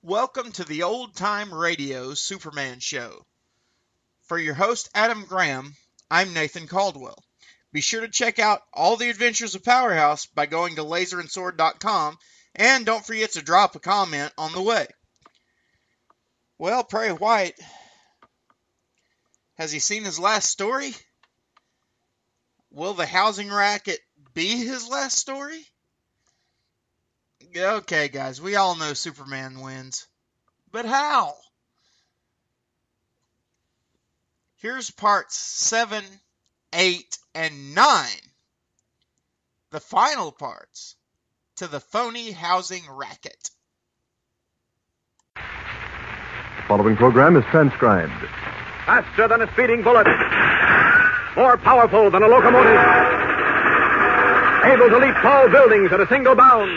Welcome to the Old Time Radio Superman Show. For your host, Adam Graham, I'm Nathan Caldwell. Be sure to check out all the adventures of Powerhouse by going to laserandsword.com, and don't forget to drop a comment on the way. Well, Perry White, has he seen his last story? Will the housing racket be his last story? Okay, guys, we all know Superman wins. But how? Here's parts 7, 8, and 9. The final parts to the phony housing racket. The following program is transcribed. Faster than a speeding bullet. More powerful than a locomotive. Able to leap tall buildings at a single bound.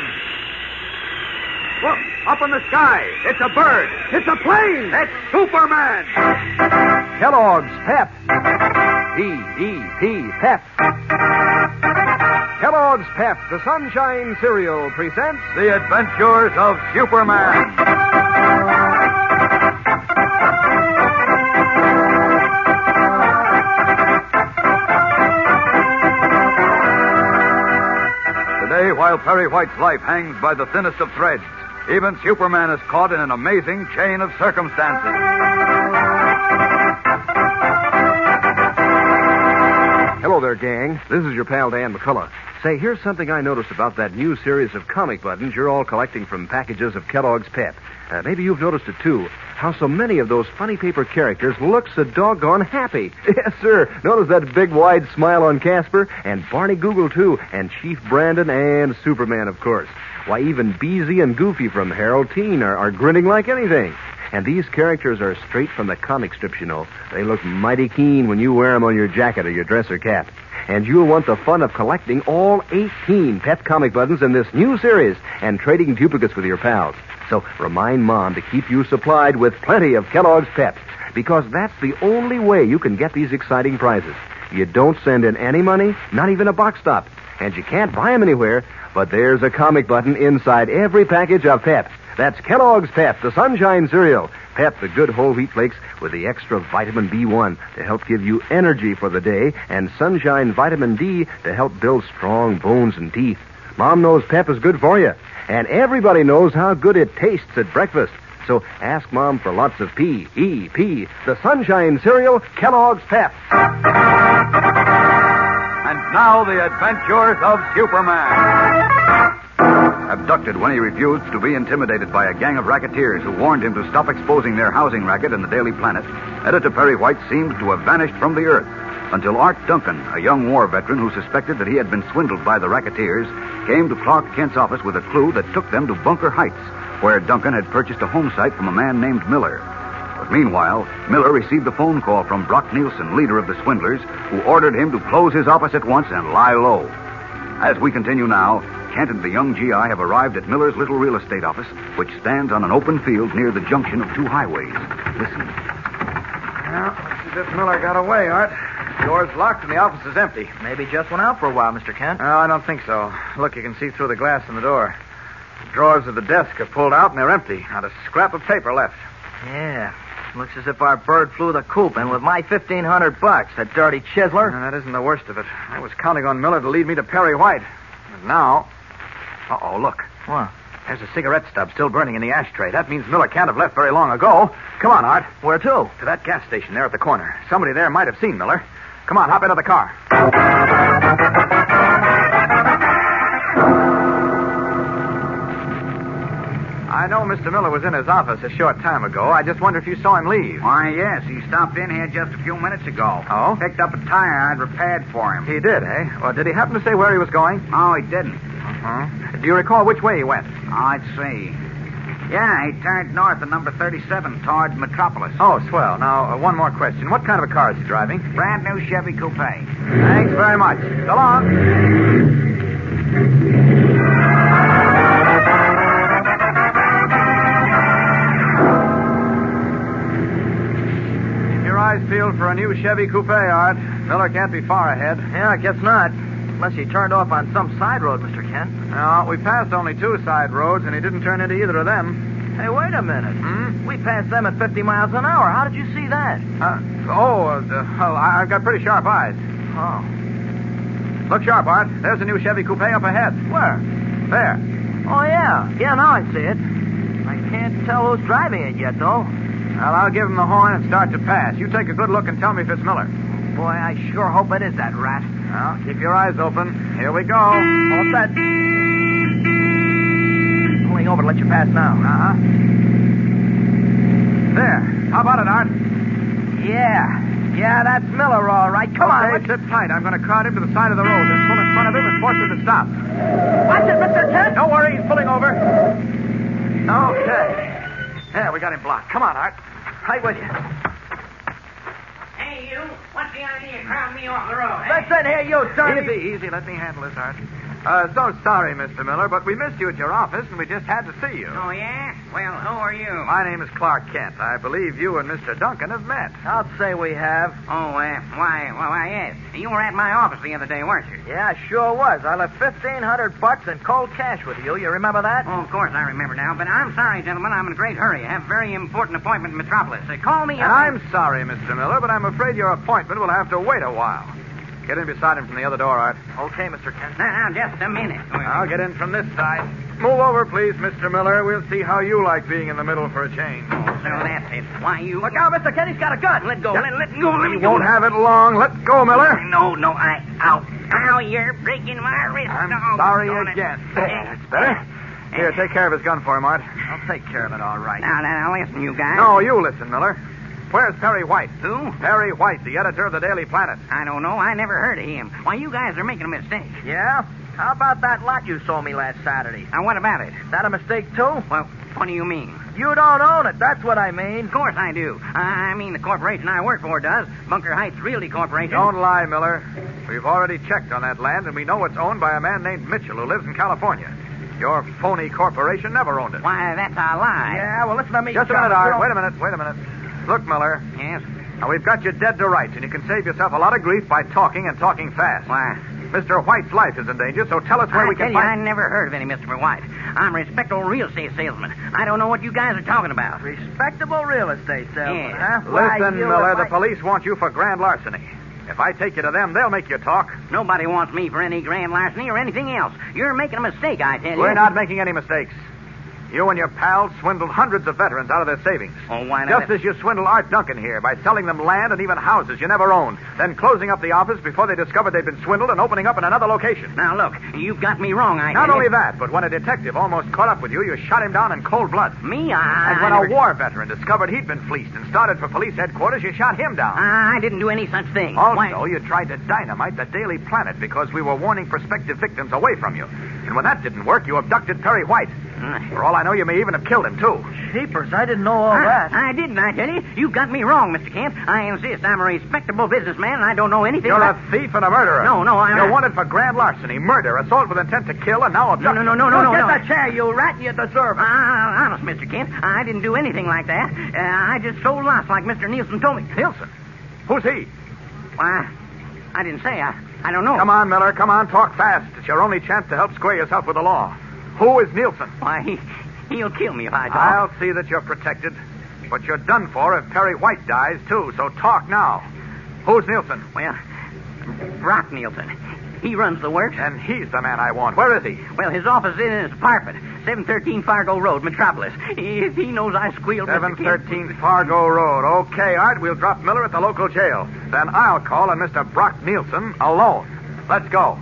Look, up in the sky. It's a bird. It's a plane. It's Superman. Kellogg's Pep. DEP Pep. Kellogg's Pep, the Sunshine Cereal, presents The Adventures of Superman. While Perry White's life hangs by the thinnest of threads, even Superman is caught in an amazing chain of circumstances. Hello there, gang. This is your pal, Dan McCullough. Say, here's something I noticed about that new series of comic buttons you're all collecting from packages of Kellogg's Pep. Maybe you've noticed it, too, how so many of those funny paper characters look so doggone happy. Yes, sir. Notice that big, wide smile on Casper, and Barney Google, too, and Chief Brandon, and Superman, of course. Why, even Beezy and Goofy from Harold Teen are grinning like anything. And these characters are straight from the comic strips, you know. They look mighty keen when you wear them on your jacket or your dress or cap. And you'll want the fun of collecting all 18 Pep comic buttons in this new series and trading duplicates with your pals. So remind Mom to keep you supplied with plenty of Kellogg's Pep, because that's the only way you can get these exciting prizes. You don't send in any money, not even a box stop, and you can't buy them anywhere, but there's a comic button inside every package of Pep. That's Kellogg's Pep, the Sunshine Cereal. Pep, the good whole wheat flakes with the extra vitamin B1 to help give you energy for the day, and Sunshine Vitamin D to help build strong bones and teeth. Mom knows Pep is good for you, and everybody knows how good it tastes at breakfast. So ask Mom for lots of P.E.P., the Sunshine Cereal, Kellogg's Pep. And now, the adventures of Superman. Abducted when he refused to be intimidated by a gang of racketeers who warned him to stop exposing their housing racket in the Daily Planet, editor Perry White seemed to have vanished from the earth, until Art Duncan, a young war veteran who suspected that he had been swindled by the racketeers, came to Clark Kent's office with a clue that took them to Bunker Heights, where Duncan had purchased a home site from a man named Miller. But meanwhile, Miller received a phone call from Brock Nielsen, leader of the swindlers, who ordered him to close his office at once and lie low. As we continue now, Kent and the young GI have arrived at Miller's little real estate office, which stands on an open field near the junction of two highways. Listen. Well, it's as if Miller got away, Art. The door's locked and the office is empty. Maybe just went out for a while, Mr. Kent. No, I don't think so. Look, you can see through the glass in the door. The drawers of the desk are pulled out and they're empty. Not a scrap of paper left. Yeah. Looks as if our bird flew the coop, and with my $1,500, that dirty chiseler. No, that isn't the worst of it. I was counting on Miller to lead me to Perry White. And now... Uh-oh, look. What? There's a cigarette stub still burning in the ashtray. That means Miller can't have left very long ago. Come on, Art. Where to? To that gas station there at the corner. Somebody there might have seen Miller. Come on, hop into the car. I know Mr. Miller was in his office a short time ago. I just wonder if you saw him leave. Why, yes. He stopped in here just a few minutes ago. Oh? Picked up a tire I'd repaired for him. He did, eh? Well, did he happen to say where he was going? No, he didn't. Uh-huh. Do you recall which way he went? I'd see. Yeah, he turned north at number 37 toward Metropolis. Oh, swell. Now, one more question. What kind of a car is he driving? Brand new Chevy Coupe. Thanks very much. So long. Your eyes peeled for a new Chevy Coupe, Art. Miller can't be far ahead. Yeah, I guess not. Unless he turned off on some side road, Mr. Kent. No, we passed only two side roads, and he didn't turn into either of them. Hey, wait a minute. Hmm? We passed them at 50 miles an hour. How did you see that? I've got pretty sharp eyes. Oh. Look sharp, Art. There's a new Chevy Coupe up ahead. Where? There. Oh, yeah. Yeah, now I see it. I can't tell who's driving it yet, though. Well, I'll give him the horn and start to pass. You take a good look and tell me if it's Miller. Boy, I sure hope it is that rat. Well, keep your eyes open. Here we go. All set. Pulling over to let you pass now. Uh-huh. There. How about it, Art? Yeah. Yeah, that's Miller, all right. Come on. Let's sit tight. I'm going to crowd him to the side of the road and pull in front of him and force him to stop. Watch it, Mr. Kent. Don't worry. He's pulling over. Okay. Yeah, we got him blocked. Come on, Art. Right with you. What's the idea? Crowd me off the road, eh? Listen here, you dirty... Easy. Let me handle this, Art. So sorry, Mr. Miller, but we missed you at your office, and we just had to see you. Oh, yeah? Well, who are you? My name is Clark Kent. I believe you and Mr. Duncan have met. I'll say we have. Oh, why, yes. You were at my office the other day, weren't you? Yeah, I sure was. I left $1,500 in cold cash with you. You remember that? Oh, of course I remember now, but I'm sorry, gentlemen. I'm in a great hurry. I have a very important appointment in Metropolis. Call me up... I'm sorry, Mr. Miller, but I'm afraid your appointment will have to wait a while. Get in beside him from the other door, Art. Okay, Mr. Kent. Now, just a minute. I'll get in from this side. Move over, please, Mr. Miller. We'll see how you like being in the middle for a change. Oh, so that's it. Why, you... Look out, Mr. Kent. He's got a gun. Let go. Let go. You won't have it long. Let go, Miller. No. Ow. Ow, you're breaking my wrist. I'm sorry again. That's better. Here, take care of his gun for him, Art. I'll take care of it, all right. Now, listen, you guys. No, you listen, Miller. Where's Perry White? Who? Perry White, the editor of the Daily Planet. I don't know. I never heard of him. Why, you guys are making a mistake. Yeah? How about that lot you sold me last Saturday? Now, what about it? Is that a mistake, too? Well, what do you mean? You don't own it. That's what I mean. Of course I do. I mean, the corporation I work for does. Bunker Heights Realty Corporation. Don't lie, Miller. We've already checked on that land, and we know it's owned by a man named Mitchell who lives in California. Your phony corporation never owned it. Why, that's a lie. Yeah, well, listen to me. Just a minute, Art. Wait a minute. Look, Miller. Yes? Now, we've got you dead to rights, and you can save yourself a lot of grief by talking and talking fast. Why? Mr. White's life is in danger, so tell us where we can find... I never heard of any Mr. White. I'm a respectable real estate salesman. I don't know what you guys are talking about. Respectable real estate salesman, yes. Huh? Listen, Miller, the police want you for grand larceny. If I take you to them, they'll make you talk. Nobody wants me for any grand larceny or anything else. You're making a mistake, I tell you. We're not making any mistakes. You and your pals swindled hundreds of veterans out of their savings. Oh, why not? Just as you swindled Art Duncan here by selling them land and even houses you never owned, then closing up the office before they discovered they'd been swindled and opening up in another location. Now, look, you've got me wrong, I... Not only that, but when a detective almost caught up with you, you shot him down in cold blood. Me? And when a war veteran discovered he'd been fleeced and started for police headquarters, you shot him down. I didn't do any such thing. Also, you tried to dynamite the Daily Planet because we were warning prospective victims away from you. And when that didn't work, you abducted Perry White. For all I know, you may even have killed him, too. Jeepers, I didn't know all that. I didn't, I tell you. You got me wrong, Mr. Kent. I insist. I'm a respectable businessman, and I don't know anything about... You're a thief and a murderer. No, I'm... You're wanted for grand larceny, murder, assault with intent to kill, and now abduction. No. Get the chair, you rat, and you deserve it. Honest, Mr. Kent, I didn't do anything like that. I just sold lots like Mr. Nielsen told me. Nielsen? Who's he? Why, I didn't say. I don't know. Come on, Miller, come on, talk fast. It's your only chance to help square yourself with the law. Who is Nielsen? Why, he'll kill me if I talk. I'll see that you're protected. But you're done for if Perry White dies, too, so talk now. Who's Nielsen? Well, Brock Nielsen. He runs the works. And he's the man I want. Where is he? Well, his office is in his apartment. 713 Fargo Road, Metropolis. If he knows I squealed... 713 Fargo Road. Okay, Art, we'll drop Miller at the local jail. Then I'll call on Mr. Brock Nielsen alone. Let's go.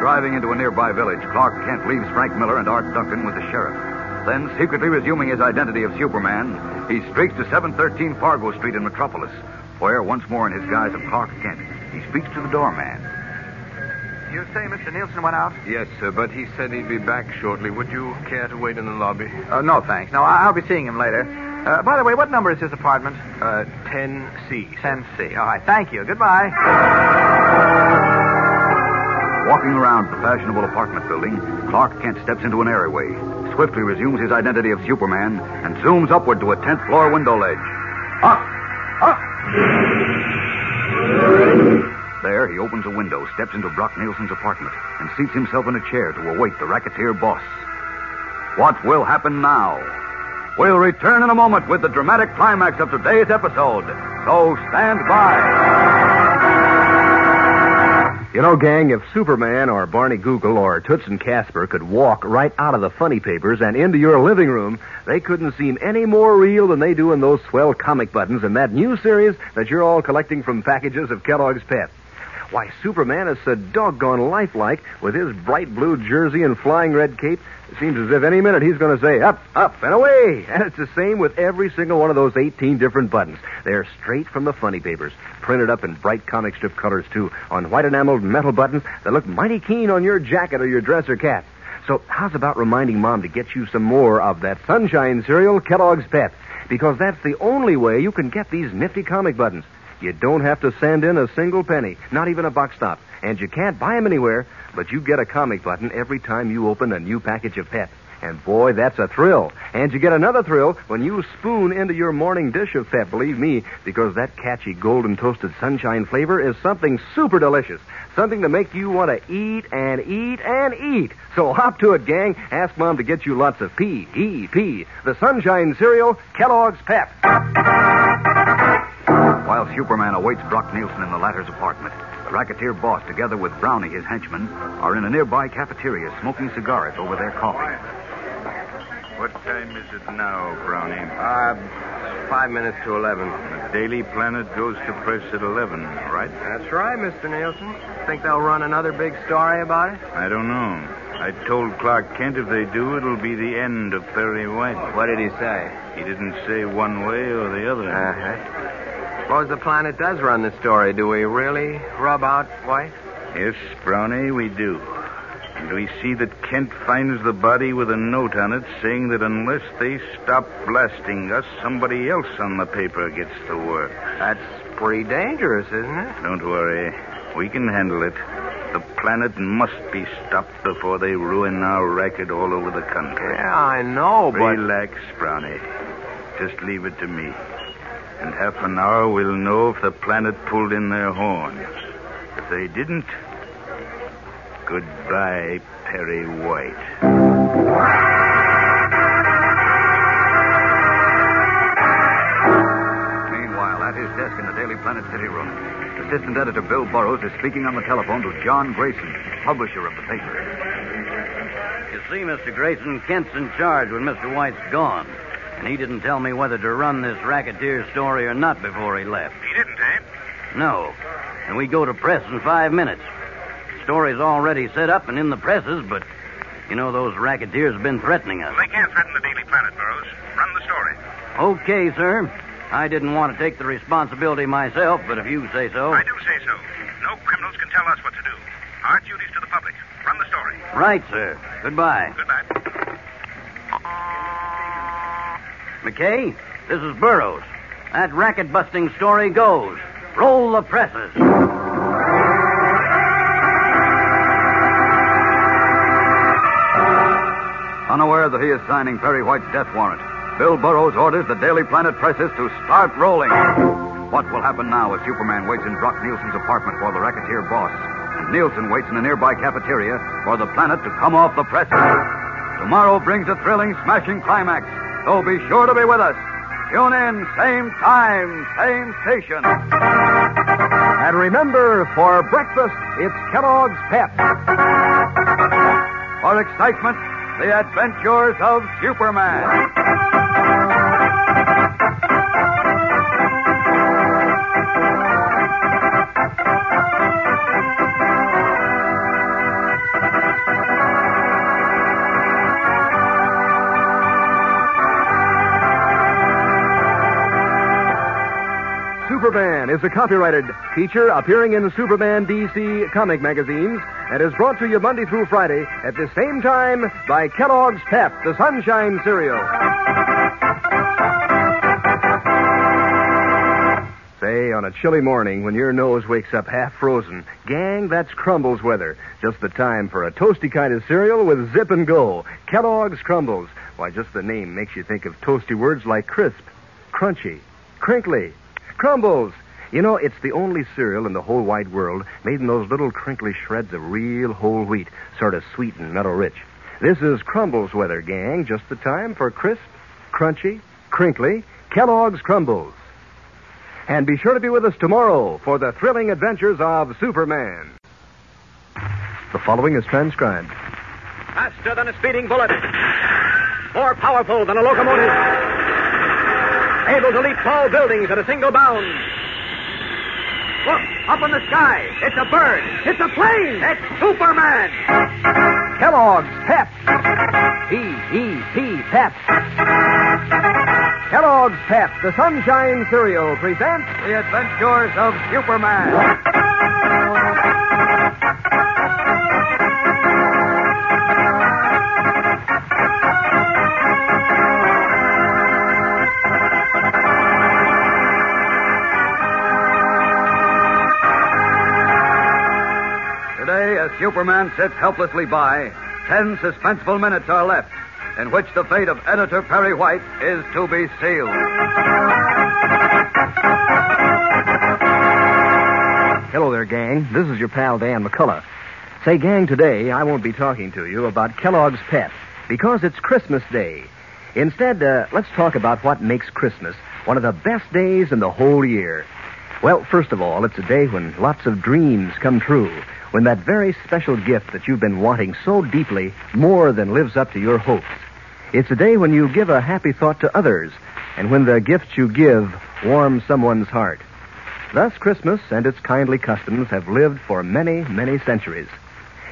Driving into a nearby village, Clark Kent leaves Frank Miller and Art Duncan with the sheriff. Then, secretly resuming his identity of Superman, he streaks to 713 Fargo Street in Metropolis, where, once more in his guise of Clark Kent, he speaks to the doorman. You say Mr. Nielsen went out? Yes, sir, but he said he'd be back shortly. Would you care to wait in the lobby? No, thanks. No, I'll be seeing him later. By the way, what number is his apartment? 10C. 10C. All right, thank you. Goodbye. Walking around the fashionable apartment building, Clark Kent steps into an airway, swiftly resumes his identity of Superman, and zooms upward to a 10th floor window ledge. Up! Up! There, he opens a window, steps into Brock Nielsen's apartment, and seats himself in a chair to await the racketeer boss. What will happen now? We'll return in a moment with the dramatic climax of today's episode. So stand by. You know, gang, if Superman or Barney Google or Toots and Casper could walk right out of the funny papers and into your living room, they couldn't seem any more real than they do in those swell comic buttons in that new series that you're all collecting from packages of Kellogg's Pep. Why, Superman is so doggone lifelike with his bright blue jersey and flying red cape. It seems as if any minute he's going to say, up, up, and away. And it's the same with every single one of those 18 different buttons. They're straight from the funny papers, printed up in bright comic strip colors, too, on white enameled metal buttons that look mighty keen on your jacket or your dress or cap. So how's about reminding Mom to get you some more of that sunshine cereal, Kellogg's Pep? Because that's the only way you can get these nifty comic buttons. You don't have to send in a single penny, not even a box stop. And you can't buy them anywhere, but you get a comic button every time you open a new package of Pep. And boy, that's a thrill. And you get another thrill when you spoon into your morning dish of Pep, believe me, because that catchy golden toasted sunshine flavor is something super delicious, something to make you want to eat and eat and eat. So hop to it, gang. Ask Mom to get you lots of P.E.P., the sunshine cereal, Kellogg's Pep. While Superman awaits Brock Nielsen in the latter's apartment, the racketeer boss, together with Brownie, his henchman, are in a nearby cafeteria smoking cigars over their coffee. What time is it now, Brownie? 5 minutes to 11. The Daily Planet goes to press at 11, right? That's right, Mr. Nielsen. Think they'll run another big story about it? I don't know. I told Clark Kent if they do, it'll be the end of Perry White. What did he say? He didn't say one way or the other. Uh-huh. Suppose the Planet does run the story. Do we really rub out White? Yes, Brownie, we do. And we see that Kent finds the body with a note on it saying that unless they stop blasting us, somebody else on the paper gets the work. That's pretty dangerous, isn't it? Don't worry. We can handle it. The Planet must be stopped before they ruin our racket all over the country. Yeah, I know, but... Relax, Brownie. Just leave it to me. In half an hour, we'll know if the Planet pulled in their horn. If they didn't, goodbye, Perry White. Meanwhile, at his desk in the Daily Planet City room, assistant editor Bill Burroughs is speaking on the telephone to John Grayson, publisher of the paper. You see, Mr. Grayson, Kent's in charge when Mr. White's gone. And he didn't tell me whether to run this racketeer story or not before he left. He didn't, eh? No. And we go to press in 5 minutes. The story's already set up and in the presses, but, you know, those racketeers have been threatening us. Well, they can't threaten the Daily Planet, Burroughs. Run the story. Okay, sir. I didn't want to take the responsibility myself, but if you say so... I do say so. No criminals can tell us what to do. Our duty's to the public. Run the story. Right, sir. Goodbye. Goodbye. McKay, this is Burroughs. That racket-busting story goes. Roll the presses. Unaware that he is signing Perry White's death warrant, Bill Burroughs orders the Daily Planet presses to start rolling. What will happen now as Superman waits in Brock Nielsen's apartment for the racketeer boss, and Nielsen waits in a nearby cafeteria for the Planet to come off the presses? Tomorrow brings a thrilling, smashing climax. So be sure to be with us. Tune in, same time, same station. And remember, for breakfast, it's Kellogg's Pep. For excitement, the adventures of Superman. Superman is a copyrighted feature appearing in Superman DC comic magazines and is brought to you Monday through Friday at the same time by Kellogg's Pep, the Sunshine Cereal. Say, on a chilly morning when your nose wakes up half frozen, gang, that's Crumbles weather. Just the time for a toasty kind of cereal with zip and go. Kellogg's Crumbles. Why, just the name makes you think of toasty words like crisp, crunchy, crinkly, Crumbles. You know, it's the only cereal in the whole wide world made in those little crinkly shreds of real whole wheat, sort of sweet and metal rich. This is Crumbles weather, gang, just the time for crisp, crunchy, crinkly, Kellogg's Crumbles. And be sure to be with us tomorrow for the thrilling adventures of Superman. The following is transcribed. Faster than a speeding bullet. More powerful than a locomotive. Able to leap tall buildings at a single bound. Look, up in the sky. It's a bird. It's a plane. It's Superman. Kellogg's Pep. P.E.P. Pep. Kellogg's Pep, the Sunshine Cereal, presents The Adventures of Superman. Superman sits helplessly by. 10 suspenseful minutes are left, in which the fate of editor Perry White is to be sealed. Hello there, gang. This is your pal, Dan McCullough. Say, gang, today I won't be talking to you about Kellogg's Pep, because it's Christmas Day. Instead, let's talk about what makes Christmas one of the best days in the whole year. Well, first of all, it's a day when lots of dreams come true, when that very special gift that you've been wanting so deeply more than lives up to your hopes. It's a day when you give a happy thought to others, and when the gifts you give warm someone's heart. Thus, Christmas and its kindly customs have lived for many, many centuries.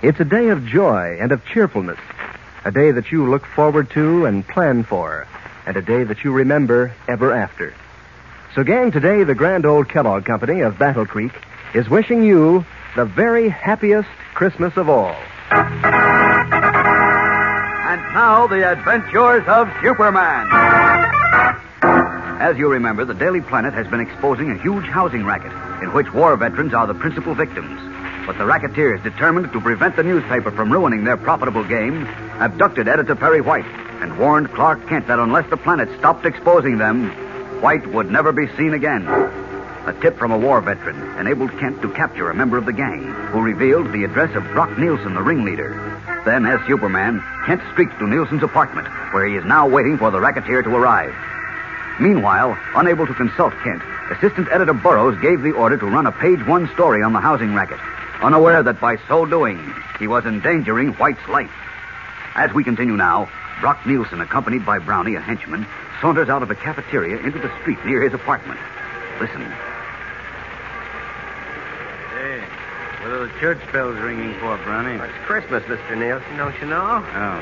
It's a day of joy and of cheerfulness, a day that you look forward to and plan for, and a day that you remember ever after. So, gang, today the grand old Kellogg Company of Battle Creek is wishing you the very happiest Christmas of all. And now, the adventures of Superman. As you remember, the Daily Planet has been exposing a huge housing racket in which war veterans are the principal victims. But the racketeers, determined to prevent the newspaper from ruining their profitable game, abducted editor Perry White and warned Clark Kent that unless the Planet stopped exposing them, White would never be seen again. A tip from a war veteran enabled Kent to capture a member of the gang, who revealed the address of Brock Nielsen, the ringleader. Then, as Superman, Kent streaked to Nielsen's apartment, where he is now waiting for the racketeer to arrive. Meanwhile, unable to consult Kent, Assistant Editor Burroughs gave the order to run a page-one story on the housing racket, unaware that by so doing, he was endangering White's life. As we continue now, Brock Nielsen, accompanied by Brownie, a henchman, saunters out of a cafeteria into the street near his apartment. Listen. What are the church bells ringing for, Brownie? Well, it's Christmas, Mr. Nielsen, don't you know? Oh.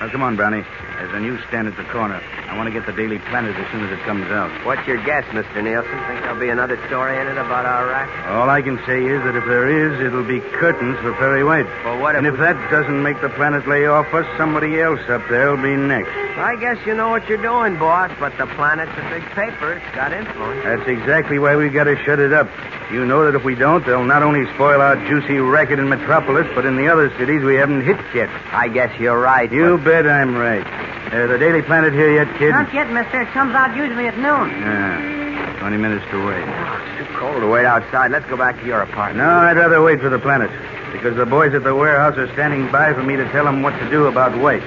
Well, come on, Brownie. There's a newsstand at the corner. I want to get the Daily Planet as soon as it comes out. What's your guess, Mr. Nielsen? Think there'll be another story in it about our racket? All I can say is that if there is, it'll be curtains for Perry White. Well, what if... And if that doesn't make the Planet lay off us, somebody else up there will be next. I guess you know what you're doing, boss, but the Planet's a big paper. It's got influence. That's exactly why we've got to shut it up. You know that if we don't, they'll not only spoil our juicy racket in Metropolis, but in the other cities we haven't hit yet. I guess you're right. You bet I'm right. The Daily Planet here yet, kid? Not yet, mister. It comes out usually at noon. Yeah. 20 minutes to wait. Oh, it's too cold to wait outside. Let's go back to your apartment. No, I'd rather wait for the Planet, because the boys at the warehouse are standing by for me to tell them what to do about White.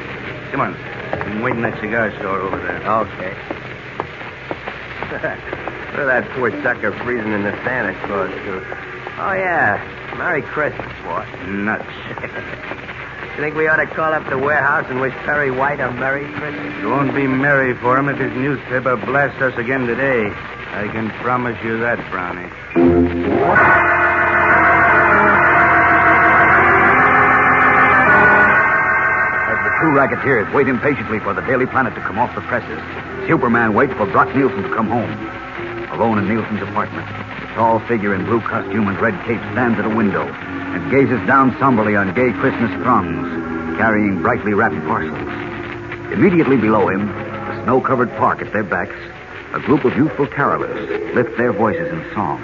Come on. I'm waiting in that cigar store over there. Okay. Look at that poor sucker freezing in the Santa Claus suit. Oh, yeah. Merry Christmas, boy. Nuts. You think we ought to call up the warehouse and wish Perry White a Merry Christmas? It won't be merry for him if his newspaper blasts us again today. I can promise you that, Brownie. As the two racketeers wait impatiently for the Daily Planet to come off the presses, Superman waits for Brock Nielsen to come home. Alone in Nielsen's apartment, a tall figure in blue costume and red cape stands at a window, and gazes down somberly on gay Christmas throngs carrying brightly wrapped parcels. Immediately below him, the snow-covered park at their backs, a group of youthful carolers lift their voices in song.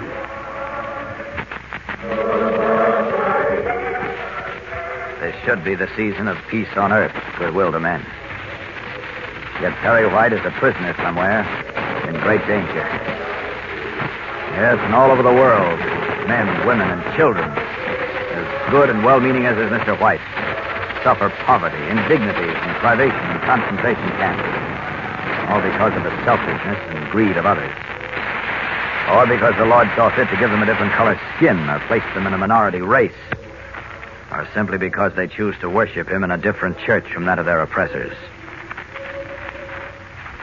This should be the season of peace on earth, goodwill to men. Yet Perry White is a prisoner somewhere, in great danger. Yes, and all over the world, men, women, and children, as good and well-meaning as is Mr. White, suffer poverty, indignities, and privation in concentration camps, all because of the selfishness and greed of others. Or because the Lord saw fit to give them a different color skin or place them in a minority race. Or simply because they choose to worship him in a different church from that of their oppressors.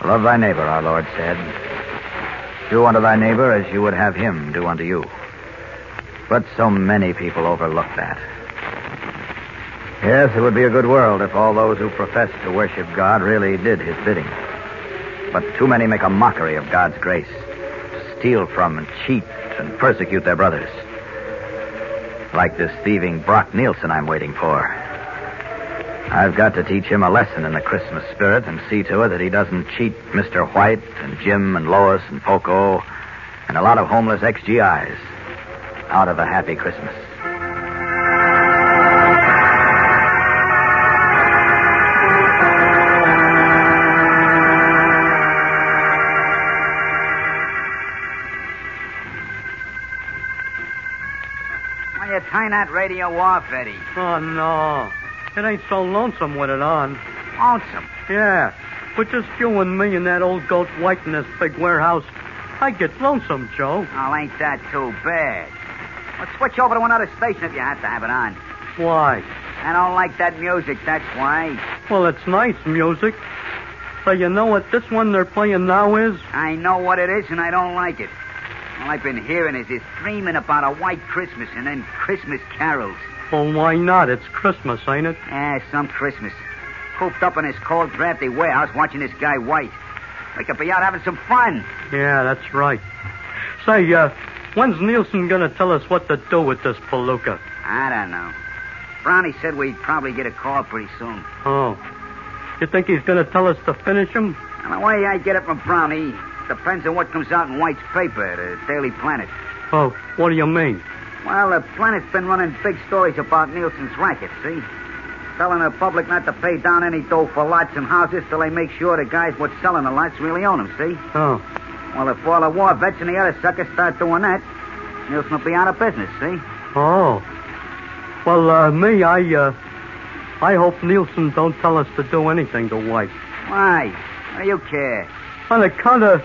Love thy neighbor, our Lord said. Do unto thy neighbor as you would have him do unto you. But so many people overlook that. Yes, it would be a good world if all those who profess to worship God really did his bidding. But too many make a mockery of God's grace, steal from and cheat and persecute their brothers. Like this thieving Brock Nielsen I'm waiting for. I've got to teach him a lesson in the Christmas spirit and see to it that he doesn't cheat Mr. White and Jim and Lois and Poco and a lot of homeless ex-GIs out of a happy Christmas. Why you turn that radio off, Eddie? Oh, no. It ain't so lonesome with it on. Lonesome? Yeah. But just you and me and that old goat White in this big warehouse, I get lonesome, Joe. Oh, ain't that too bad. Well, switch over to another station if you have to have it on. Why? I don't like that music, that's why. Well, it's nice music. But you know what this one they're playing now is? I know what it is, and I don't like it. All I've been hearing is this screaming about a white Christmas and then Christmas carols. Well, why not? It's Christmas, ain't it? Yeah, some Christmas. Cooped up in this cold, drafty warehouse watching this guy White. They could be out having some fun. Yeah, that's right. Say, when's Nielsen gonna tell us what to do with this palooka? I don't know. Brownie said we'd probably get a call pretty soon. Oh. You think he's gonna tell us to finish him? Well, the way I get it from Brownie depends on what comes out in White's paper, the Daily Planet. Oh, what do you mean? Well, the Planet's been running big stories about Nielsen's racket, see? Telling the public not to pay down any dough for lots and houses till they make sure the guys what's selling the lots really own them, see? Oh. Well, if all the war vets and the other suckers start doing that, Nielsen will be out of business, see? Oh. Well, I hope Nielsen don't tell us to do anything to White. Why? Why do you care? On account of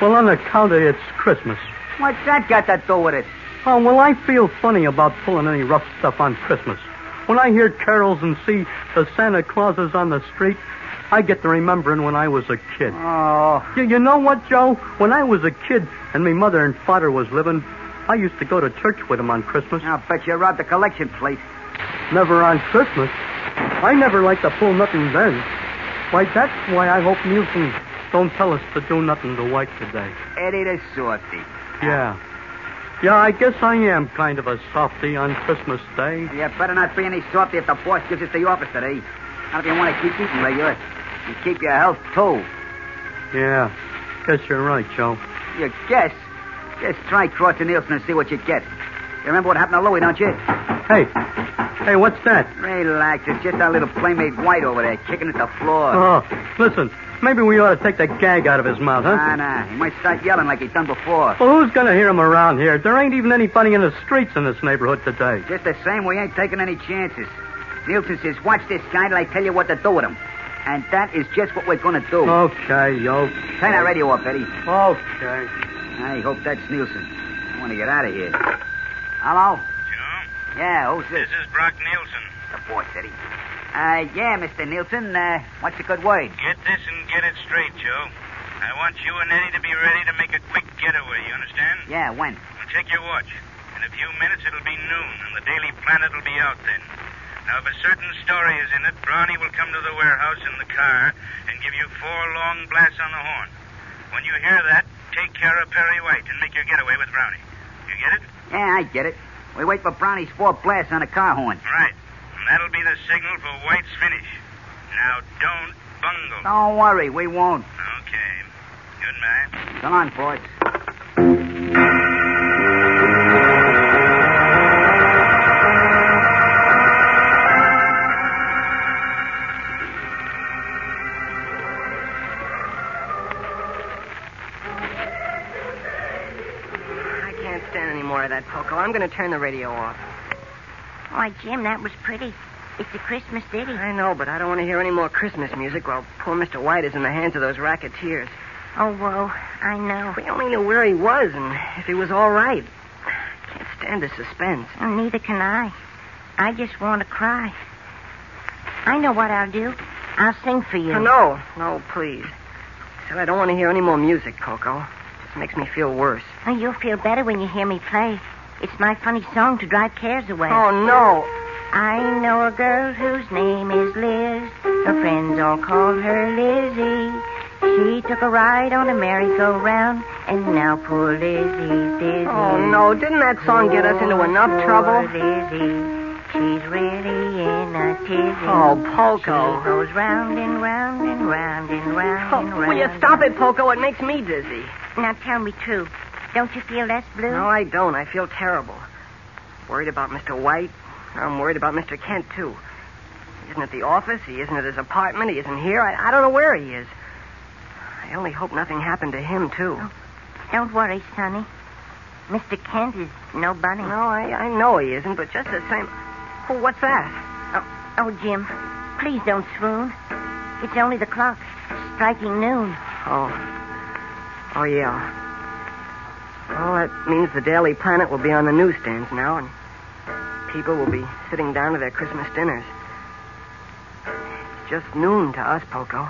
it's Christmas. What's that got to do with it? Oh, well, I feel funny about pulling any rough stuff on Christmas. When I hear carols and see the Santa Clauses on the street, I get to remembering when I was a kid. Oh. You know what, Joe? When I was a kid and my mother and father was living, I used to go to church with them on Christmas. I'll bet you robbed the collection plate. Never on Christmas. I never liked to pull nothing then. Why, that's why I hope Nielsen don't tell us to do nothing to White today. Eddie the Softy. Yeah. Yeah, I guess I am kind of a softy on Christmas Day. You better not be any softy if the boss gives us the office today. Not if you want to keep eating regular. And keep your health, too. Yeah, guess you're right, Joe. You guess? Just try crossing Nielsen and see what you get. You remember what happened to Louie, don't you? Hey, what's that? Relax, it's just our little playmate White over there kicking at the floor. Oh, listen, maybe we ought to take the gag out of his mouth, huh? Nah, he might start yelling like he's done before. Well, who's going to hear him around here? There ain't even anybody in the streets in this neighborhood today. Just the same, we ain't taking any chances. Nielsen says, watch this guy till I tell you what to do with him. And that is just what we're going to do. Okay. Turn that radio off, Eddie. Okay. I hope that's Nielsen. I want to get out of here. Hello? Joe? Yeah, who's this? This is Brock Nielsen. The boy, Eddie. Yeah, Mr. Nielsen, what's a good word? Get this and get it straight, Joe. I want you and Eddie to be ready to make a quick getaway, you understand? Yeah, when? Well, check your watch. In a few minutes, it'll be noon, and the Daily Planet will be out then. Now, if a certain story is in it, Brownie will come to the warehouse in the car and give you 4 long blasts on the horn. When you hear that, take care of Perry White and make your getaway with Brownie. You get it? Yeah, I get it. We wait for Brownie's four blasts on the car horn. Right. That'll be the signal for White's finish. Now, don't bungle. Don't worry, we won't. Okay. Good night. Come on, boys. I'm going to turn the radio off. Why, Jim, that was pretty. It's a Christmas ditty. I know, but I don't want to hear any more Christmas music while poor Mr. White is in the hands of those racketeers. Oh, whoa, I know. We only knew where he was and if he was all right. I can't stand the suspense. Well, neither can I. I just want to cry. I know what I'll do. I'll sing for you. Oh, no, please. I said I don't want to hear any more music, Coco. It just makes me feel worse. Oh, you'll feel better when you hear me play. It's my funny song to drive cares away. Oh, no. I know a girl whose name is Liz. Her friends all call her Lizzie. She took a ride on a merry-go-round, and now poor Lizzie's dizzy. Oh, no. Didn't that song get us into enough trouble? Poor Lizzie. She's really in a tizzy. Oh, Poco. She goes round and round and round and round and round. Will you stop it, Poco? It makes me dizzy. Now, tell me true. Don't you feel less blue? No, I don't. I feel terrible. Worried about Mr. White. I'm worried about Mr. Kent, too. He isn't at the office. He isn't at his apartment. He isn't here. I don't know where he is. I only hope nothing happened to him, too. Oh, don't worry, Sonny. Mr. Kent is no bunny. No, I know he isn't, but just the same... Oh, what's that? Oh, Jim, please don't swoon. It's only the clock striking noon. Oh, yeah. Well, that means the Daily Planet will be on the newsstands now, and people will be sitting down to their Christmas dinners. It's just noon to us, Poco.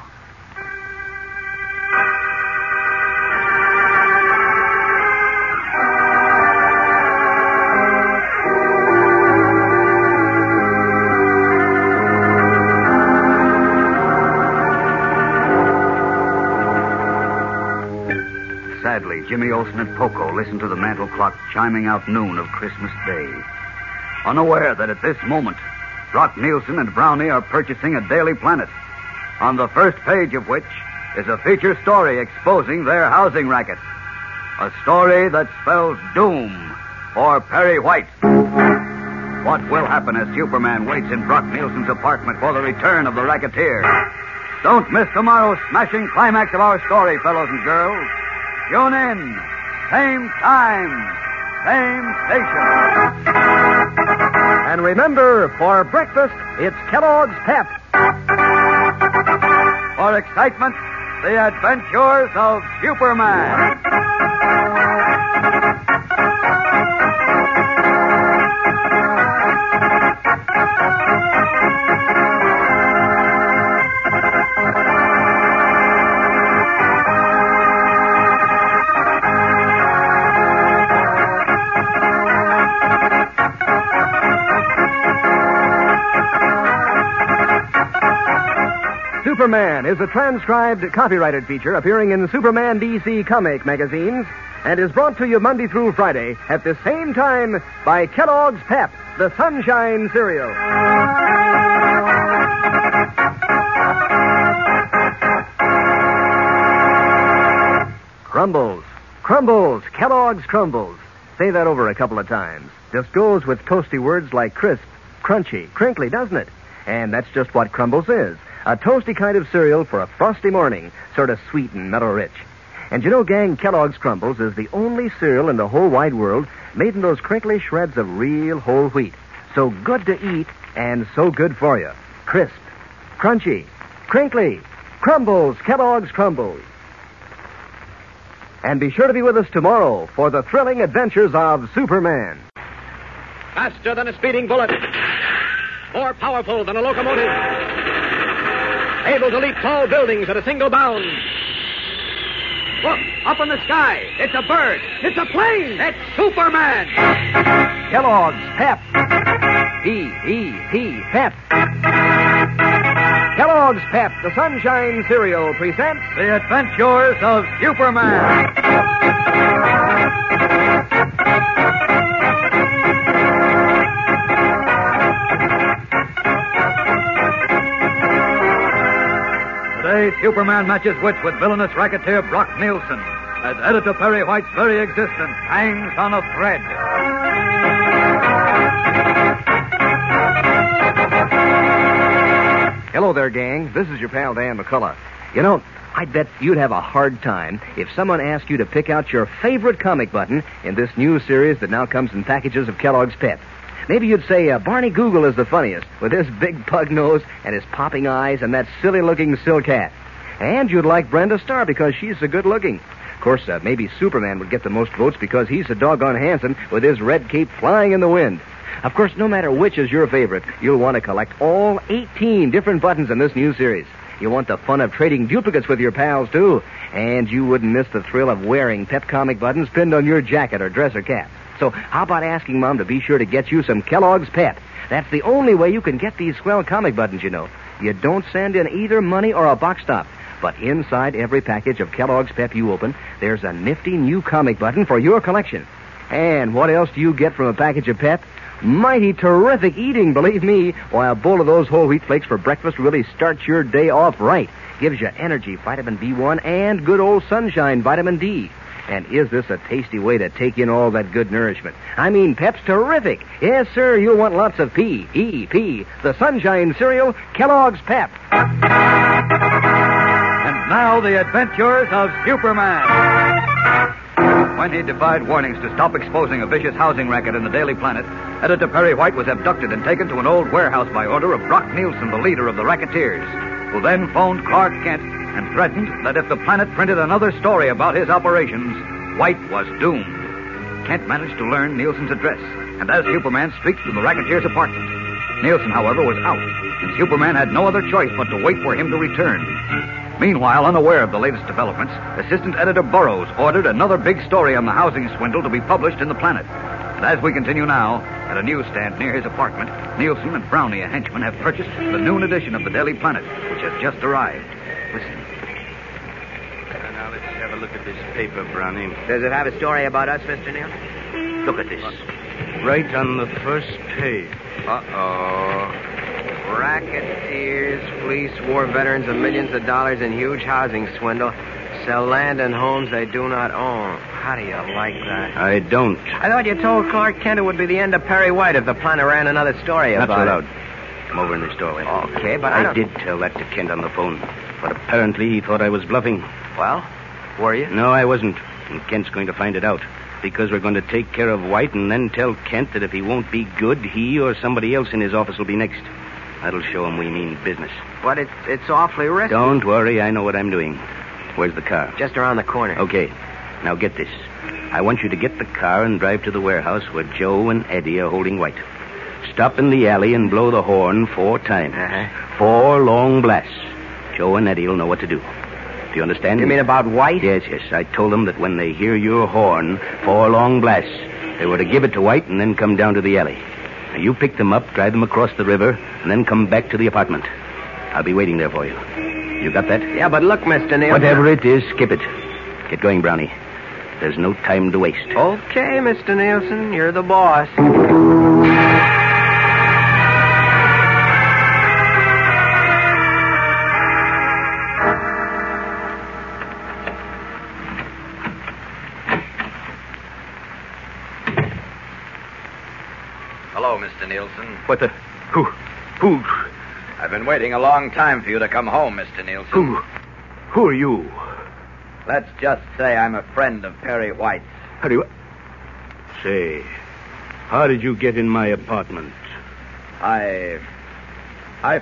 Sadly, Jimmy Olsen and Poco listened to the mantel clock chiming out noon of Christmas Day, unaware that at this moment, Brock Nielsen and Brownie are purchasing a Daily Planet, on the first page of which is a feature story exposing their housing racket. A story that spells doom for Perry White. What will happen as Superman waits in Brock Nielsen's apartment for the return of the racketeer? Don't miss tomorrow's smashing climax of our story, fellows and girls. Tune in. Same time, same station. And remember, for breakfast, it's Kellogg's Pep. For excitement, the adventures of Superman. Superman is a transcribed, copyrighted feature appearing in Superman DC comic magazines and is brought to you Monday through Friday at the same time by Kellogg's Pep, the Sunshine Cereal. Crumbles. Crumbles. Kellogg's Crumbles. Say that over a couple of times. Just goes with toasty words like crisp, crunchy, crinkly, doesn't it? And that's just what Crumbles is. A toasty kind of cereal for a frosty morning, sort of sweet and metal-rich. And you know, gang, Kellogg's Crumbles is the only cereal in the whole wide world made in those crinkly shreds of real whole wheat. So good to eat and so good for you. Crisp, crunchy, crinkly, Crumbles, Kellogg's Crumbles. And be sure to be with us tomorrow for the thrilling adventures of Superman. Faster than a speeding bullet. More powerful than a locomotive. Able to leap tall buildings at a single bound. Look, up in the sky. It's a bird. It's a plane. It's Superman. Kellogg's Pep. P.E.P. Pep. Kellogg's Pep, the Sunshine Cereal, presents The Adventures of Superman. Today, Superman matches wits with villainous racketeer Brock Nielsen as editor Perry White's very existence hangs on a thread. Hello there, gang. This is your pal, Dan McCullough. You know, I bet you'd have a hard time if someone asked you to pick out your favorite comic button in this new series that now comes in packages of Kellogg's Pep. Maybe you'd say Barney Google is the funniest, with his big pug nose and his popping eyes and that silly-looking silk hat. And you'd like Brenda Starr because she's so good-looking. Of course, maybe Superman would get the most votes because he's so doggone handsome with his red cape flying in the wind. Of course, no matter which is your favorite, you'll want to collect all 18 different buttons in this new series. You want the fun of trading duplicates with your pals, too. And you wouldn't miss the thrill of wearing Pep comic buttons pinned on your jacket or dress or cap. So how about asking Mom to be sure to get you some Kellogg's Pep? That's the only way you can get these swell comic buttons, you know. You don't send in either money or a box top. But inside every package of Kellogg's Pep you open, there's a nifty new comic button for your collection. And what else do you get from a package of Pep? Mighty terrific eating, believe me. Why, a bowl of those whole wheat flakes for breakfast really starts your day off right. Gives you energy, vitamin B1, and good old sunshine, vitamin D. And is this a tasty way to take in all that good nourishment? I mean, Pep's terrific. Yes, sir, you'll want lots of P.E.P., the sunshine cereal, Kellogg's Pep. And now the adventures of Superman. When he defied warnings to stop exposing a vicious housing racket in the Daily Planet, editor Perry White was abducted and taken to an old warehouse by order of Brock Nielsen, the leader of the racketeers, who then phoned Clark Kent and threatened that if the Planet printed another story about his operations, White was doomed. Kent managed to learn Nielsen's address, and as Superman streaked to the racketeer's apartment. Nielsen, however, was out, and Superman had no other choice but to wait for him to return. Meanwhile, unaware of the latest developments, assistant editor Burroughs ordered another big story on the housing swindle to be published in the Planet. And as we continue now, at a newsstand near his apartment, Nielsen and Brownie, a henchman, have purchased the noon edition of the Daily Planet, which has just arrived. Listen. Now, let's have a look at this paper, Brownie. Does it have a story about us, Mr. Neal? Look at this. Right on the first page. Uh-oh. Racketeers fleece war veterans of millions of dollars in huge housing swindle. Sell land and homes they do not own. How do you like that? I don't. I thought you told Clark Kent it would be the end of Perry White if the Planet ran another story about it. Not allowed. Come over in this doorway. Okay, but I did tell that to Kent on the phone. But apparently he thought I was bluffing. Well, were you? No, I wasn't. And Kent's going to find it out. Because we're going to take care of White and then tell Kent that if he won't be good, he or somebody else in his office will be next. That'll show him we mean business. But it's awfully risky. Don't worry, I know what I'm doing. Where's the car? Just around the corner. Okay. Now get this. I want you to get the car and drive to the warehouse where Joe and Eddie are holding White. Stop in the alley and blow the horn 4 times. Uh-huh. 4 long blasts. Joe and Eddie will know what to do. Do you understand? You mean about White? Yes. I told them that when they hear your horn, 4 long blasts, they were to give it to White and then come down to the alley. Now, you pick them up, drive them across the river, and then come back to the apartment. I'll be waiting there for you. You got that? Yeah, but look, Mr. Neal. Whatever it is, skip it. Get going, Brownie. There's no time to waste. Okay, Mr. Nielsen, you're the boss. Mr. Nielsen. What the... Who? I've been waiting a long time for you to come home, Mr. Nielsen. Who are you? Let's just say I'm a friend of Perry White's. Say, how did you get in my apartment? I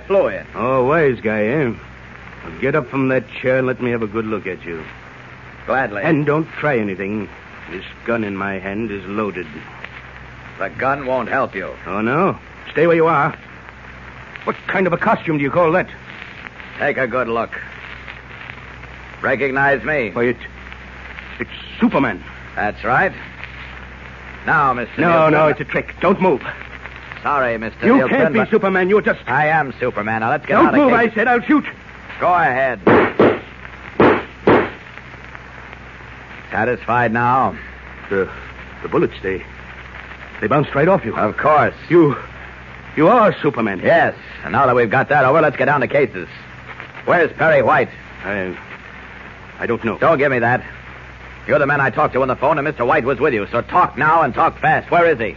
flew in. Oh, wise guy, eh? Well, get up from that chair and let me have a good look at you. Gladly. And don't try anything. This gun in my hand is loaded. The gun won't help you. Oh, no? Stay where you are. What kind of a costume do you call that? Take a good look. Recognize me? Oh, it's Superman. That's right. Now, Mr. Nielsen... No, it's a trick. Don't move. Sorry, Mr. Nielsen. You can't be Superman. You're just... I am Superman. Now, let's get out of here. Don't move, I said. I'll shoot. Go ahead. Satisfied now? The bullets, They bounced right off you. Of course. You are Superman. Yes. And now that we've got that over, let's get down to cases. Where's Perry White? I don't know. Don't give me that. You're the man I talked to on the phone, and Mr. White was with you, so talk now and talk fast. Where is he?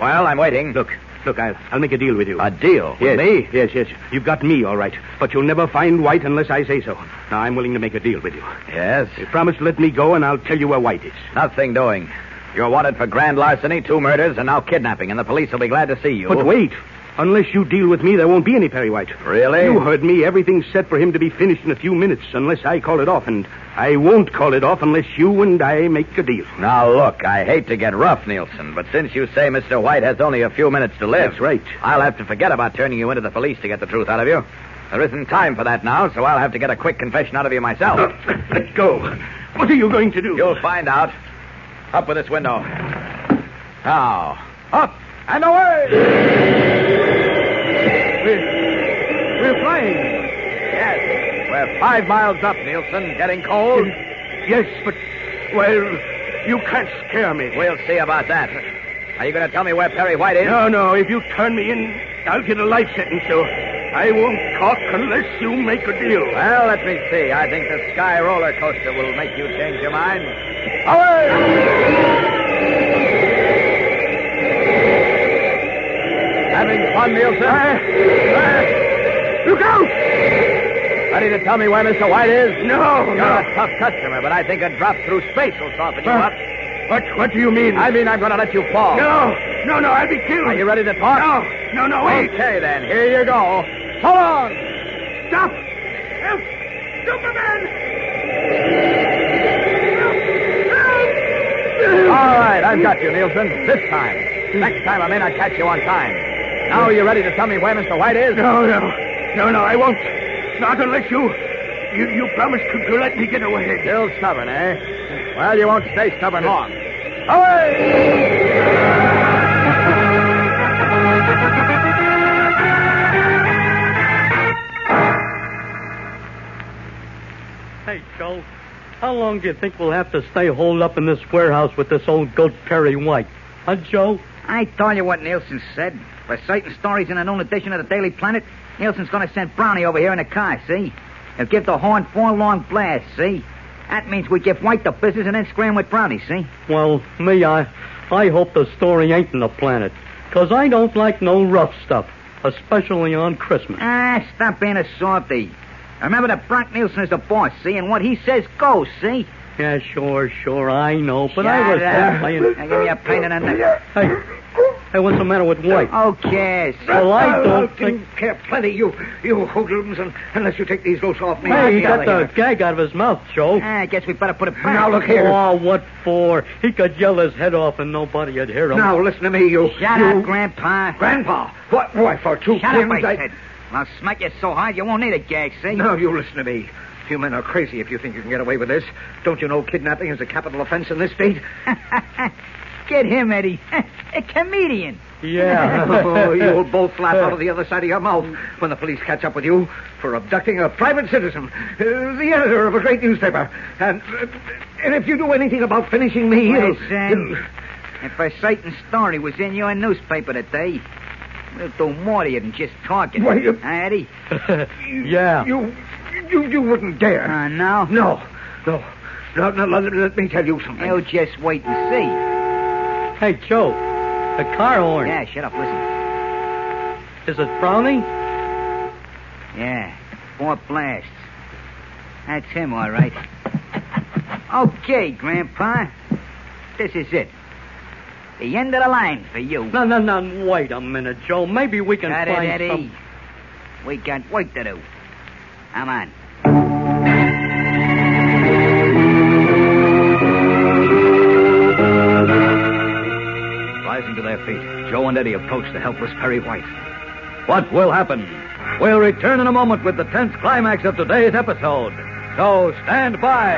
Well, I'm waiting. Look, I'll make a deal with you. A deal? Yes. With me? Yes. You've got me, all right. But you'll never find White unless I say so. Now, I'm willing to make a deal with you. Yes? You promise to let me go, and I'll tell you where White is. Nothing doing. You're wanted for grand larceny, 2 murders, and now kidnapping, and the police will be glad to see you. But wait. Unless you deal with me, there won't be any Perry White. Really? You heard me. Everything's set for him to be finished in a few minutes unless I call it off, and I won't call it off unless you and I make a deal. Now, look, I hate to get rough, Nielsen, but since you say Mr. White has only a few minutes to live... That's right. I'll have to forget about turning you into the police to get the truth out of you. There isn't time for that now, so I'll have to get a quick confession out of you myself. Let's go. What are you going to do? You'll find out. Up with this window. Now, up and away! We're flying. Yes. We're 5 miles up, Nielsen. Getting cold? Yes, but, well, you can't scare me. We'll see about that. Are you going to tell me where Perry White is? No. If you turn me in, I'll get a life sentence, so I won't talk unless you make a deal. Well, let me see. I think the sky roller coaster will make you change your mind. Away! Having fun, Nielsen? Look out! Ready to tell me where Mr. White is? No. You're a tough customer, but I think a drop through space will soften you up. What do you mean? I mean I'm going to let you fall. No, I'll be killed. Are you ready to talk? No, wait. Okay, then, here you go. Hold on. Stop. Help. Superman. Help. All right, I've got you, Nielsen. This time. Next time I may not catch you on time. Now are you ready to tell me where Mr. White is? No, I won't. Not unless you promise to let me get away. Still stubborn, eh? Well, you won't stay stubborn long. Away! Hey, Joe, how long do you think we'll have to stay holed up in this warehouse with this old goat Perry White? Huh, Joe? I told you what Nielsen said. We're citing stories in a noon edition of the Daily Planet. Nielsen's going to send Brownie over here in a car, see? He'll give the horn 4 long blasts, see? That means we give White the business and then scram with Brownie, see? Well, me, I hope the story ain't in the Planet. Because I don't like no rough stuff, especially on Christmas. Stop being a softy. Remember that Brock Nielsen is the boss, see? And what he says goes, see? Yeah, sure, I know. But shut I was up. Playing... Now give me a pain in the neck. Hey, what's the matter with White? Oh, yes. Well, I don't think... care plenty, you hoodlums, unless you take these loads off me. Hey, he got the gag out of his mouth, Joe. I guess we better put it back. Now, look here. Oh, what for? He could yell his head off and nobody would hear him. Now, listen to me, you... Shut up, Grandpa. Grandpa? What? Why, for 2 pins? Shut up, I said. I'll smack you so hard you won't need a gag, see? Now, you listen to me. You men are crazy if you think you can get away with this. Don't you know kidnapping is a capital offense in this state? Get him, Eddie. A comedian. Yeah. You'll both laugh out of the other side of your mouth when the police catch up with you for abducting a private citizen, the editor of a great newspaper. And if you do anything about finishing me... Listen, if a Satan's story was in your newspaper today, we'll do more to you than just talking. Wait, Eddie? Yeah. You wouldn't dare. No? No. No, let me tell you something. You'll just wait and see. Hey, Joe, the car horn. Yeah, shut up, listen. Is it Brownie? Yeah, 4 blasts. That's him, all right. Okay, Grandpa. This is it. The end of the line for you. No, wait a minute, Joe. Maybe we can find Eddie. We got work to do. Come on. To their feet, Joe and Eddie approached the helpless Perry White. What will happen? We'll return in a moment with the tense climax of today's episode. So stand by.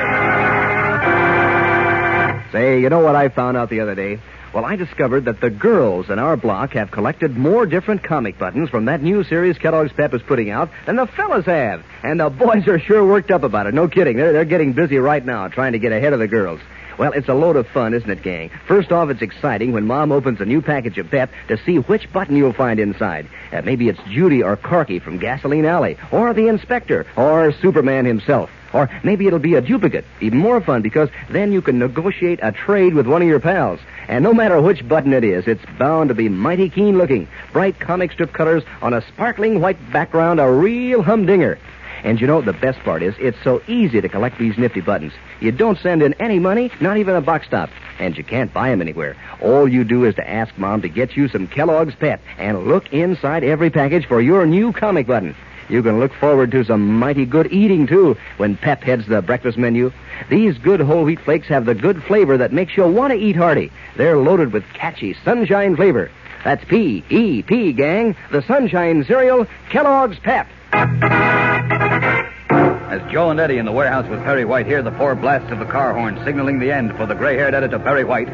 Say, you know what I found out the other day? Well, I discovered that the girls in our block have collected more different comic buttons from that new series Kellogg's Pep is putting out than the fellas have. And the boys are sure worked up about it. No kidding. They're getting busy right now trying to get ahead of the girls. Well, it's a load of fun, isn't it, gang? First off, it's exciting when Mom opens a new package of Pep to see which button you'll find inside. Maybe it's Judy or Corky from Gasoline Alley, or the Inspector, or Superman himself. Or maybe it'll be a duplicate. Even more fun, because then you can negotiate a trade with one of your pals. And no matter which button it is, it's bound to be mighty keen-looking. Bright comic strip colors on a sparkling white background, a real humdinger. And you know, the best part is, it's so easy to collect these nifty buttons. You don't send in any money, not even a box top. And you can't buy them anywhere. All you do is to ask Mom to get you some Kellogg's Pep and look inside every package for your new comic button. You can look forward to some mighty good eating, too, when Pep heads the breakfast menu. These good whole wheat flakes have the good flavor that makes you want to eat hearty. They're loaded with catchy sunshine flavor. That's P-E-P, gang, the sunshine cereal, Kellogg's Pep. As Joe and Eddie in the warehouse with Perry White hear the four blasts of the car horn signaling the end for the gray-haired editor, Perry White,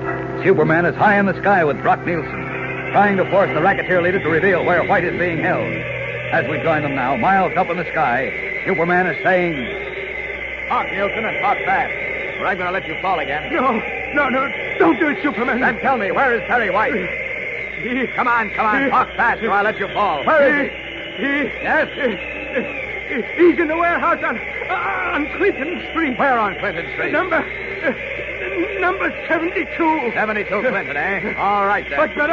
Superman is high in the sky with Brock Nielsen, trying to force the racketeer leader to reveal where White is being held. As we join them now, miles up in the sky, Superman is saying, "Hawk, Nielsen, and hawk fast, or I'm going to let you fall again." No, don't do it, Superman. Then tell me, where is Perry White? Come on, hawk fast, or I'll let you fall. Where is he? Yes? He's in the warehouse on Clinton Street. Where on Clinton Street? Number 72. 72 Clinton, eh? All right, then. But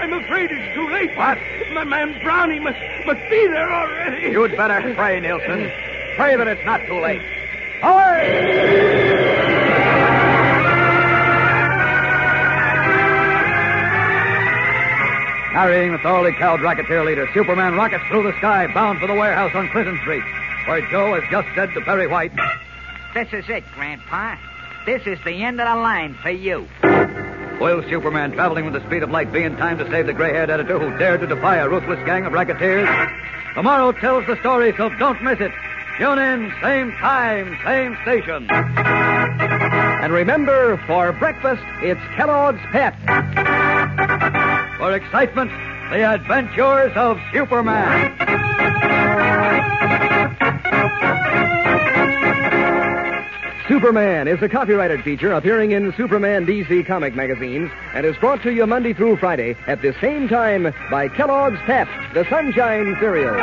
I'm afraid it's too late. What? My man Brownie must be there already. You'd better pray, Nielsen. Pray that it's not too late. Away! Carrying the thoroughly cowed racketeer leader, Superman rockets through the sky, bound for the warehouse on Clinton Street, where Joe has just said to Perry White, "This is it, Grandpa. This is the end of the line for you." Will Superman, traveling with the speed of light, be in time to save the gray-haired editor who dared to defy a ruthless gang of racketeers? Tomorrow tells the story, so don't miss it. Tune in, same time, same station. And remember, for breakfast, it's Kellogg's Pep. For excitement, the adventures of Superman. Superman is a copyrighted feature appearing in Superman DC comic magazines and is brought to you Monday through Friday at the same time by Kellogg's Pep, the Sunshine Cereal.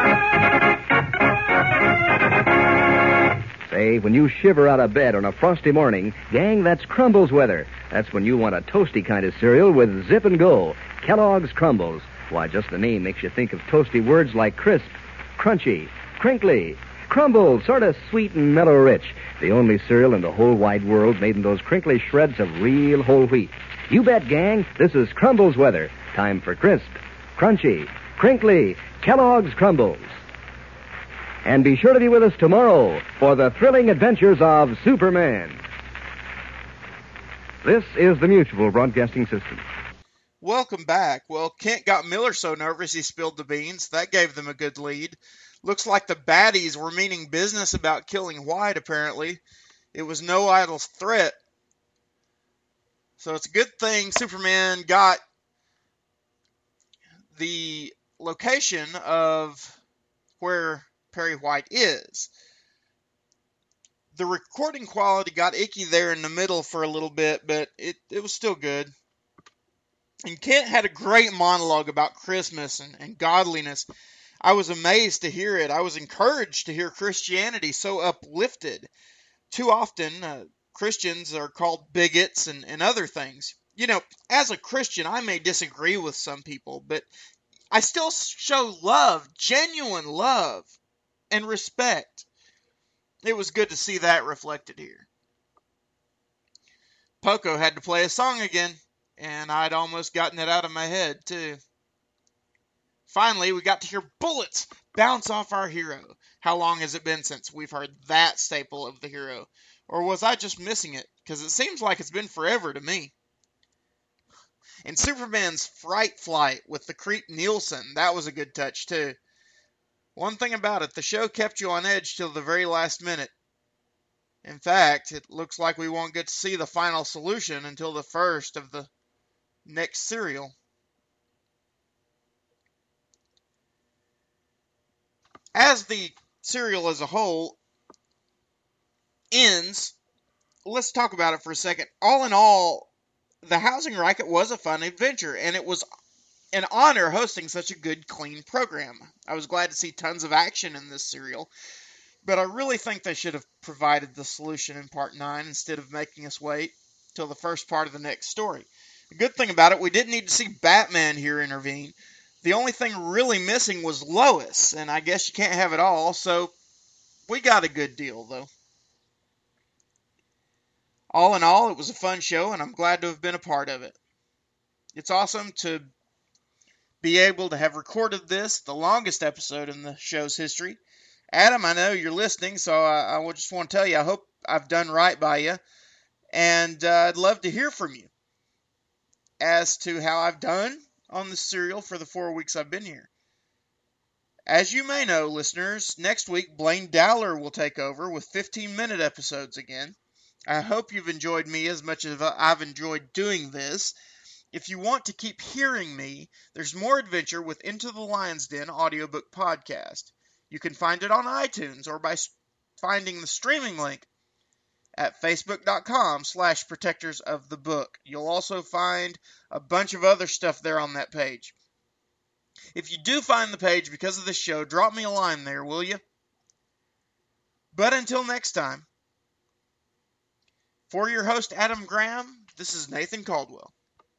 Say, when you shiver out of bed on a frosty morning, gang, that's Crumbles weather. That's when you want a toasty kind of cereal with zip and go. Kellogg's Crumbles. Why, just the name makes you think of toasty words like crisp, crunchy, crinkly. Crumble, sort of sweet and mellow rich. The only cereal in the whole wide world made in those crinkly shreds of real whole wheat. You bet, gang, this is Crumble's weather. Time for crisp, crunchy, crinkly, Kellogg's Crumbles. And be sure to be with us tomorrow for the thrilling adventures of Superman. This is the Mutual Broadcasting System. Welcome back. Well, Kent got Miller so nervous he spilled the beans. That gave them a good lead. Looks like the baddies were meaning business about killing White, apparently. It was no idle threat. So it's a good thing Superman got the location of where Perry White is. The recording quality got icky there in the middle for a little bit, but it was still good. And Kent had a great monologue about Christmas and godliness. I was amazed to hear it. I was encouraged to hear Christianity so uplifted. Too often, Christians are called bigots and other things. You know, as a Christian, I may disagree with some people, but I still show love, genuine love, and respect. It was good to see that reflected here. Poco had to play a song again, and I'd almost gotten it out of my head, too. Finally, we got to hear bullets bounce off our hero. How long has it been since we've heard that staple of the hero? Or was I just missing it? Because it seems like it's been forever to me. And Superman's fright flight with the creep Nielsen, that was a good touch, too. One thing about it, the show kept you on edge till the very last minute. In fact, it looks like we won't get to see the final solution until the first of the next serial. As the serial as a whole ends, let's talk about it for a second. All in all, the Housing Rocket was a fun adventure, and it was an honor hosting such a good, clean program. I was glad to see tons of action in this serial, but I really think they should have provided the solution in Part 9 instead of making us wait till the first part of the next story. The good thing about it, we didn't need to see Batman here intervene. The only thing really missing was Lois, and I guess you can't have it all, so we got a good deal, though. All in all, it was a fun show, and I'm glad to have been a part of it. It's awesome to be able to have recorded this, the longest episode in the show's history. Adam, I know you're listening, so I just want to tell you, I hope I've done right by you, and I'd love to hear from you as to how I've done on the serial for the 4 weeks I've been here. As you may know, listeners, next week Blaine Dowler will take over with 15-minute episodes again. I hope you've enjoyed me as much as I've enjoyed doing this. If you want to keep hearing me, there's more adventure with Into the Lion's Den audiobook podcast. You can find it on iTunes or by finding the streaming link at facebook.com/protectorsofthebook. You'll also find a bunch of other stuff there on that page. If you do find the page because of this show, drop me a line there, will you? But until next time, for your host, Adam Graham, this is Nathan Caldwell,